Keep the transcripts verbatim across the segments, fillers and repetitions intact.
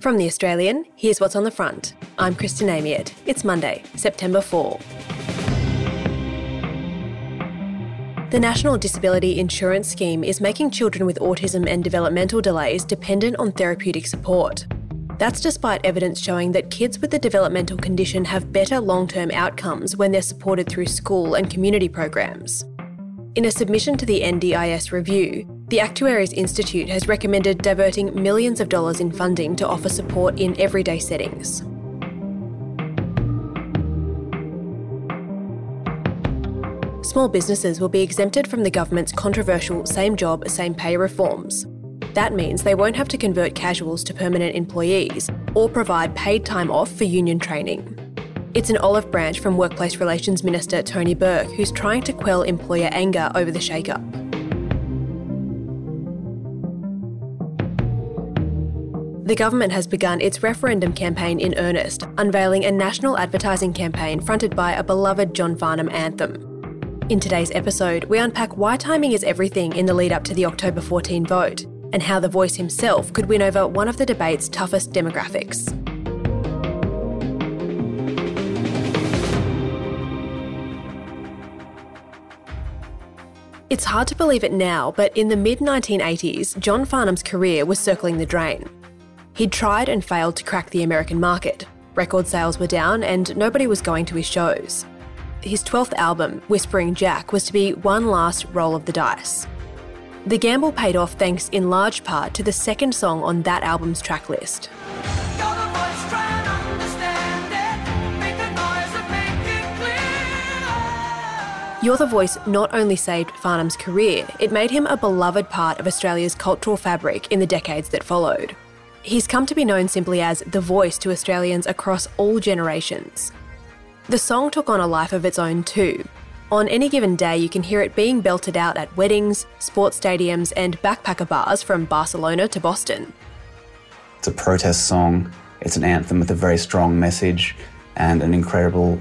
From The Australian, here's what's on the front. I'm Kristen Amiet. It's Monday, September fourth. The National Disability Insurance Scheme is making children with autism and developmental delays dependent on therapeutic support. That's despite evidence showing that kids with the developmental condition have better long-term outcomes when they're supported through school and community programs. In a submission to the N D I S review, the Actuaries Institute has recommended diverting millions of dollars in funding to offer support in everyday settings. Small businesses will be exempted from the government's controversial same job, same pay reforms. That means they won't have to convert casuals to permanent employees or provide paid time off for union training. It's an olive branch from Workplace Relations Minister Tony Burke, who's trying to quell employer anger over the shake-up. The government has begun its referendum campaign in earnest, unveiling a national advertising campaign fronted by a beloved John Farnham anthem. In today's episode, we unpack why timing is everything in the lead-up to the October fourteenth vote and how The Voice himself could win over one of the debate's toughest demographics. It's hard to believe it now, but in the mid nineteen eighties, John Farnham's career was circling the drain. He'd tried and failed to crack the American market. Record sales were down and nobody was going to his shows. His twelfth album, Whispering Jack, was to be one last roll of the dice. The gamble paid off thanks in large part to the second song on that album's track list. You're the Voice not only saved Farnham's career, it made him a beloved part of Australia's cultural fabric in the decades that followed. He's come to be known simply as The Voice to Australians across all generations. The song took on a life of its own too. On any given day, you can hear it being belted out at weddings, sports stadiums and backpacker bars from Barcelona to Boston. It's a protest song, it's an anthem with a very strong message and an incredible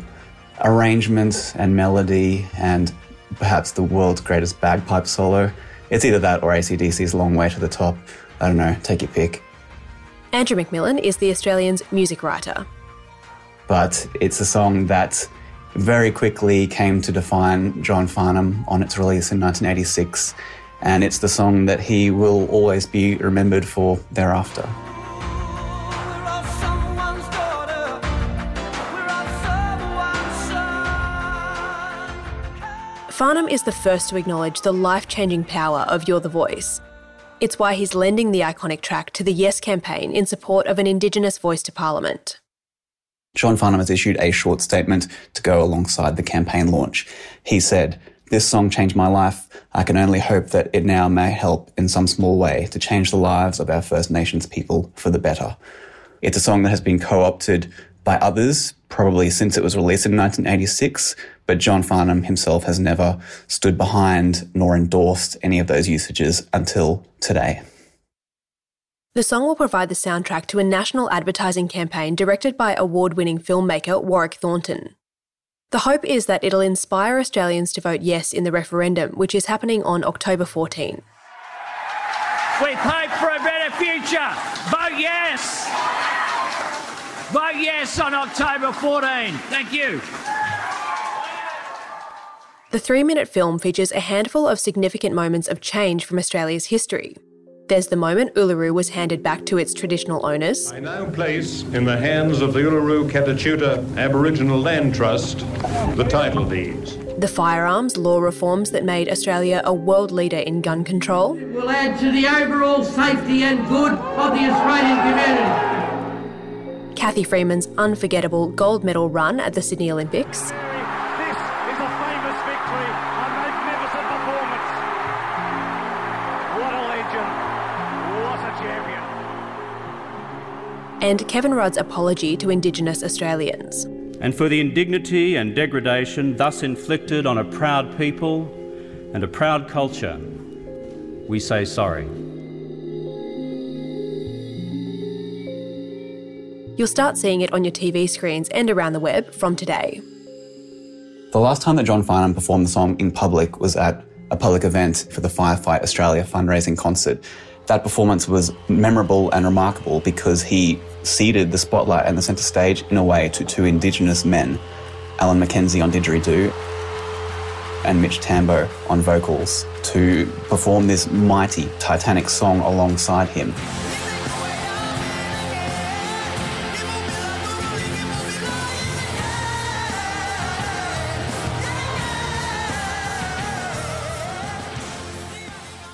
arrangement and melody and perhaps the world's greatest bagpipe solo. It's either that or A C D C's Long Way to the Top. I don't know, take your pick. Andrew McMillan is The Australian's music writer. But it's a song that very quickly came to define John Farnham on its release in nineteen eighty-six, and it's the song that he will always be remembered for thereafter. Farnham is the first to acknowledge the life-changing power of You're the Voice. It's why he's lending the iconic track to the Yes campaign in support of an Indigenous voice to Parliament. John Farnham has issued a short statement to go alongside the campaign launch. He said, "This song changed my life. I can only hope that it now may help in some small way to change the lives of our First Nations people for the better." It's a song that has been co-opted by others, probably since it was released in nineteen eighty-six, but John Farnham himself has never stood behind nor endorsed any of those usages until today. The song will provide the soundtrack to a national advertising campaign directed by award-winning filmmaker Warwick Thornton. The hope is that it'll inspire Australians to vote yes in the referendum, which is happening on October fourteenth. We hope for a better future. Vote yes. Vote yes on October fourteenth. Thank you. The three-minute film features a handful of significant moments of change from Australia's history. There's the moment Uluru was handed back to its traditional owners. I now place in the hands of the Uluru Katachuta Aboriginal Land Trust the title deeds. The firearms law reforms that made Australia a world leader in gun control. It will add to the overall safety and good of the Australian community. Kathy Freeman's unforgettable gold medal run at the Sydney Olympics. And Kevin Rudd's apology to Indigenous Australians. And for the indignity and degradation thus inflicted on a proud people and a proud culture, we say sorry. You'll start seeing it on your T V screens and around the web from today. The last time that John Farnham performed the song in public was at a public event for the Firefight Australia fundraising concert. That performance was memorable and remarkable because he ceded the spotlight and the centre stage in a way to two Indigenous men, Alan McKenzie on didgeridoo and Mitch Tambo on vocals, to perform this mighty, titanic song alongside him.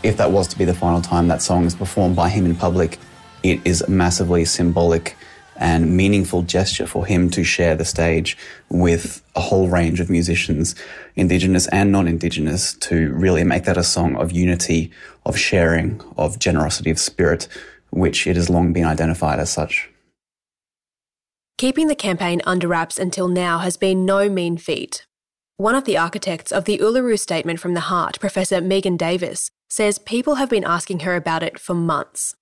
If that was to be the final time that song is performed by him in public, it is a massively symbolic and meaningful gesture for him to share the stage with a whole range of musicians, Indigenous and non-Indigenous, to really make that a song of unity, of sharing, of generosity of spirit, which it has long been identified as such. Keeping the campaign under wraps until now has been no mean feat. One of the architects of the Uluru Statement from the Heart, Professor Megan Davis, says people have been asking her about it for months.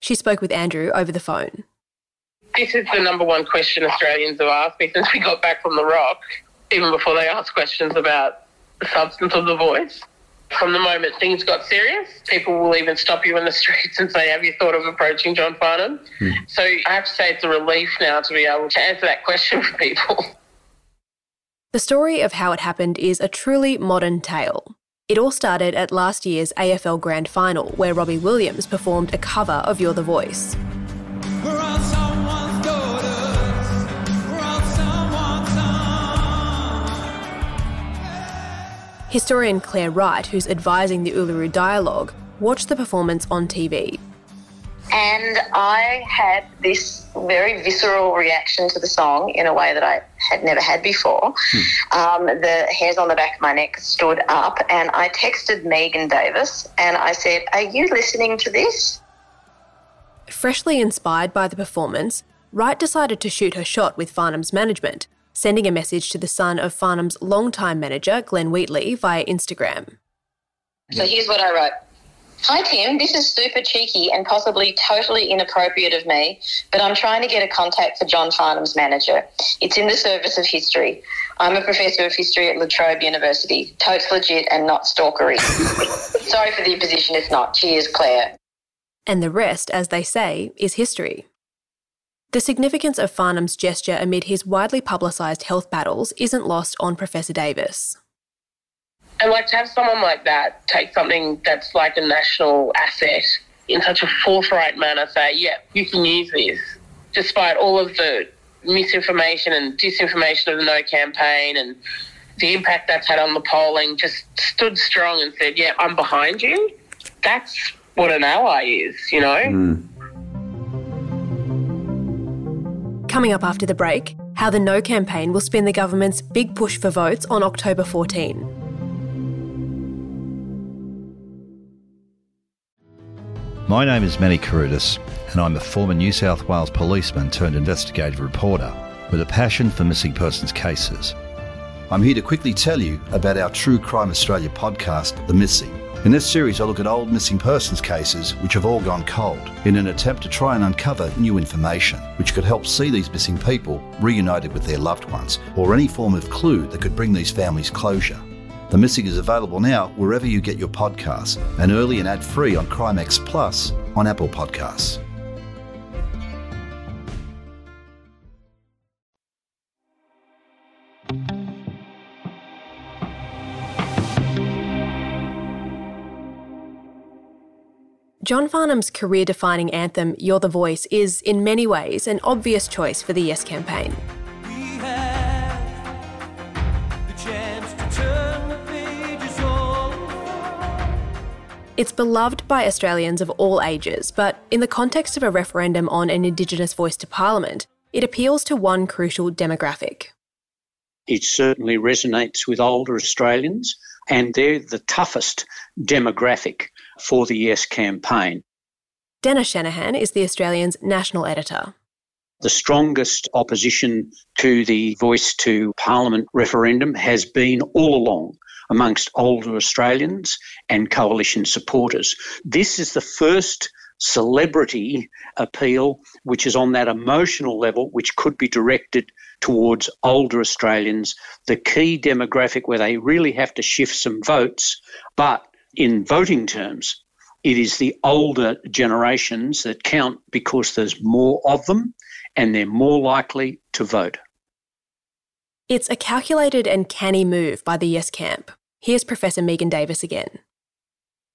She spoke with Andrew over the phone. This is the number one question Australians have asked me since we got back from the Rock, even before they asked questions about the substance of the voice. From the moment things got serious, people will even stop you in the streets and say, have you thought of approaching John Farnham? Hmm. So I have to say it's a relief now to be able to answer that question for people. The story of how it happened is a truly modern tale. It all started at last year's A F L Grand Final, where Robbie Williams performed a cover of You're the Voice. We're all someone's daughters. We're all someone's son. Historian Claire Wright, who's advising the Uluru Dialogue, watched the performance on T V. And I had this very visceral reaction to the song in a way that I had never had before. Hmm. Um, the hairs on the back of my neck stood up, and I texted Megan Davis and I said, are you listening to this? Freshly inspired by the performance, Wright decided to shoot her shot with Farnham's management, sending a message to the son of Farnham's longtime manager, Glenn Wheatley, via Instagram. So here's what I wrote. Hi, Tim. This is super cheeky and possibly totally inappropriate of me, but I'm trying to get a contact for John Farnham's manager. It's in the service of history. I'm a professor of history at La Trobe University. Totes legit and not stalkery. Sorry for the imposition, it's not. Cheers, Claire. And the rest, as they say, is history. The significance of Farnham's gesture amid his widely publicised health battles isn't lost on Professor Davis. And, like, to have someone like that take something that's like a national asset in such a forthright manner, say, yeah, you can use this, despite all of the misinformation and disinformation of the No campaign and the impact that's had on the polling, just stood strong and said, yeah, I'm behind you. That's what an ally is, you know? Mm. Coming up after the break, how the No campaign will spin the government's big push for votes on October fourteenth. My name is Manny Karoudis, and I'm a former New South Wales policeman turned investigative reporter with a passion for missing persons cases. I'm here to quickly tell you about our True Crime Australia podcast, The Missing. In this series, I look at old missing persons cases which have all gone cold in an attempt to try and uncover new information which could help see these missing people reunited with their loved ones or any form of clue that could bring these families closure. The Missing is available now wherever you get your podcasts, and early and ad-free on Crimex Plus on Apple Podcasts. John Farnham's career-defining anthem, You're the Voice, is in many ways an obvious choice for the Yes campaign. It's beloved by Australians of all ages, but in the context of a referendum on an Indigenous voice to Parliament, it appeals to one crucial demographic. It certainly resonates with older Australians, and they're the toughest demographic for the Yes campaign. Denna Shanahan is The Australian's national editor. The strongest opposition to the voice to Parliament referendum has been all along amongst older Australians and coalition supporters. This is the first celebrity appeal which is on that emotional level, which could be directed towards older Australians, the key demographic where they really have to shift some votes. But in voting terms, It is the older generations that count because there's more of them and they're more likely to vote. It's a calculated and canny move by the Yes camp. Here's Professor Megan Davis again.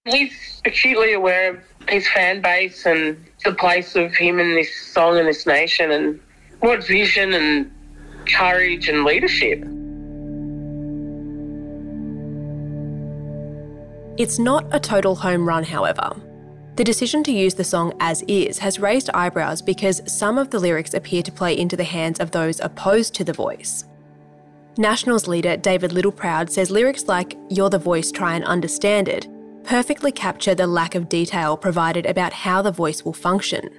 He's acutely aware of his fan base and the place of him in this song and this nation and what vision and courage and leadership. It's not a total home run, however. The decision to use the song as is has raised eyebrows because some of the lyrics appear to play into the hands of those opposed to The Voice. Nationals leader David Littleproud says lyrics like "You're the Voice, try and understand it" perfectly capture the lack of detail provided about how The Voice will function.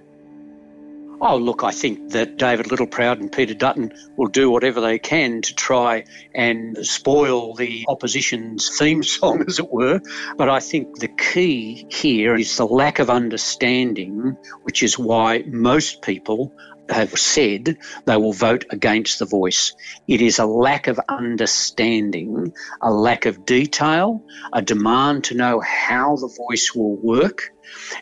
Oh, look, I think that David Littleproud and Peter Dutton will do whatever they can to try and spoil the opposition's theme song, as it were. But I think the key here is the lack of understanding, which is why most people have said they will vote against The Voice. It is a lack of understanding, a lack of detail, a demand to know how The Voice will work,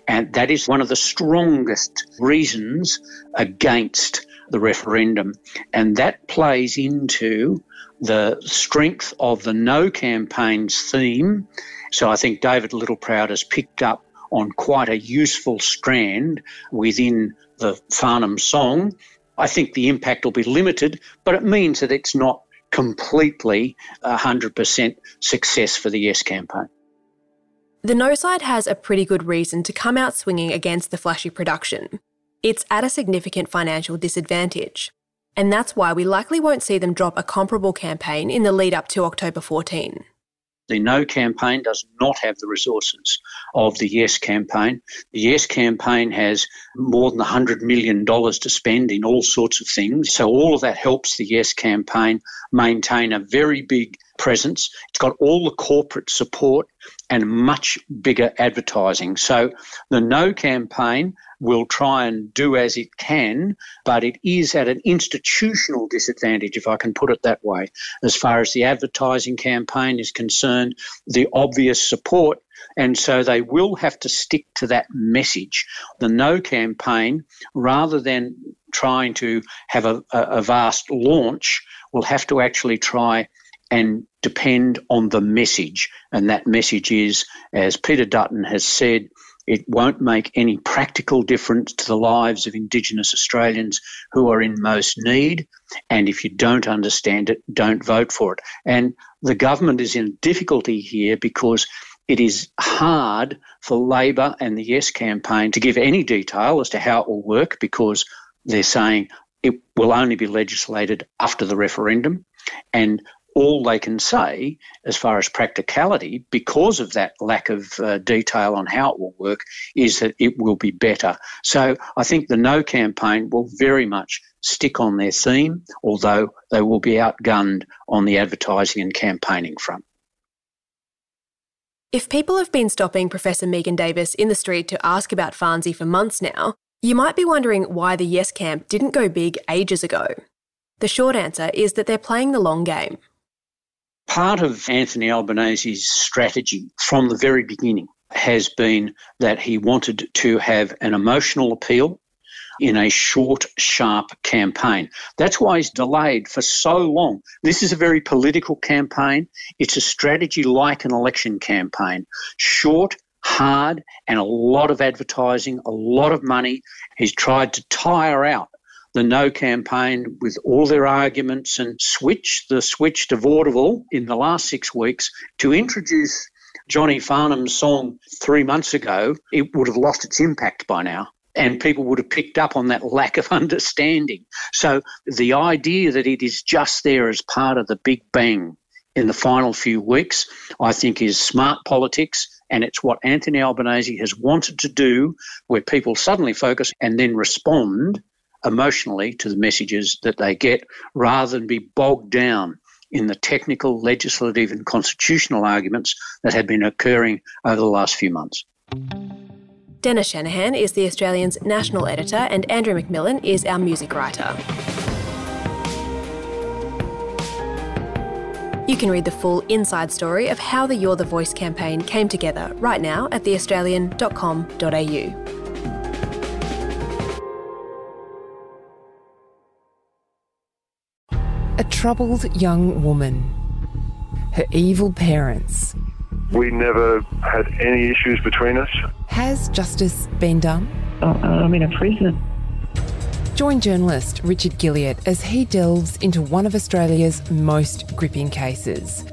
and that is one of the strongest reasons against the referendum. And that plays into the strength of the No campaign's theme. So I think David Littleproud has picked up on quite a useful strand within the Farnham song. I think the impact will be limited, but it means that it's not completely one hundred percent success for the Yes campaign. The No side has a pretty good reason to come out swinging against the flashy production. It's at a significant financial disadvantage, and that's why we likely won't see them drop a comparable campaign in the lead up to October fourteenth. The No campaign does not have the resources of the Yes campaign. The Yes campaign has more than one hundred million dollars to spend in all sorts of things. So all of that helps the Yes campaign maintain a very big presence. It's got all the corporate support and much bigger advertising. So the No campaign will try and do as it can, but it is at an institutional disadvantage, if I can put it that way. As far as the advertising campaign is concerned, the obvious support, and so they will have to stick to that message. The No campaign, rather than trying to have a, a vast launch, will have to actually try and depend on the message. And that message is, as Peter Dutton has said, it won't make any practical difference to the lives of Indigenous Australians who are in most need. And if you don't understand it, don't vote for it. And the government is in difficulty here because it is hard for Labor and the Yes campaign to give any detail as to how it will work, because they're saying it will only be legislated after the referendum. And all they can say, as far as practicality, because of that lack of uh, detail on how it will work, is that it will be better. So I think the No campaign will very much stick on their theme, although they will be outgunned on the advertising and campaigning front. If people have been stopping Professor Megan Davis in the street to ask about Farnsey for months now, you might be wondering why the Yes camp didn't go big ages ago. The short answer is that they're playing the long game. Part of Anthony Albanese's strategy from the very beginning has been that he wanted to have an emotional appeal in a short, sharp campaign. That's why he's delayed for so long. This is a very political campaign. It's a strategy like an election campaign. Short, hard, and a lot of advertising, a lot of money. He's tried to tire out the No campaign with all their arguments and switch the switch to vaudeville in the last six weeks to introduce Johnny Farnham's song three months ago. It would have lost its impact by now, and people would have picked up on that lack of understanding. So the idea that it is just there as part of the big bang in the final few weeks, I think, is smart politics, and it's what Anthony Albanese has wanted to do, where people suddenly focus and then respond emotionally to the messages that they get, rather than be bogged down in the technical, legislative and constitutional arguments that have been occurring over the last few months. Denna Shanahan is The Australian's national editor, and Andrew McMillan is our music writer. You can read the full inside story of how the You're the Voice campaign came together right now at the australian dot com dot a u. A troubled young woman, her evil parents. We never had any issues between us. Has justice been done? Oh, I'm in a prison. Join journalist Richard Gilliatt as he delves into one of Australia's most gripping cases,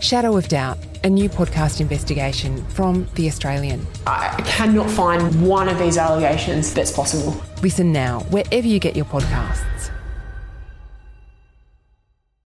Shadow of Doubt, a new podcast investigation from The Australian. I cannot find one of these allegations that's possible. Listen now, wherever you get your podcasts.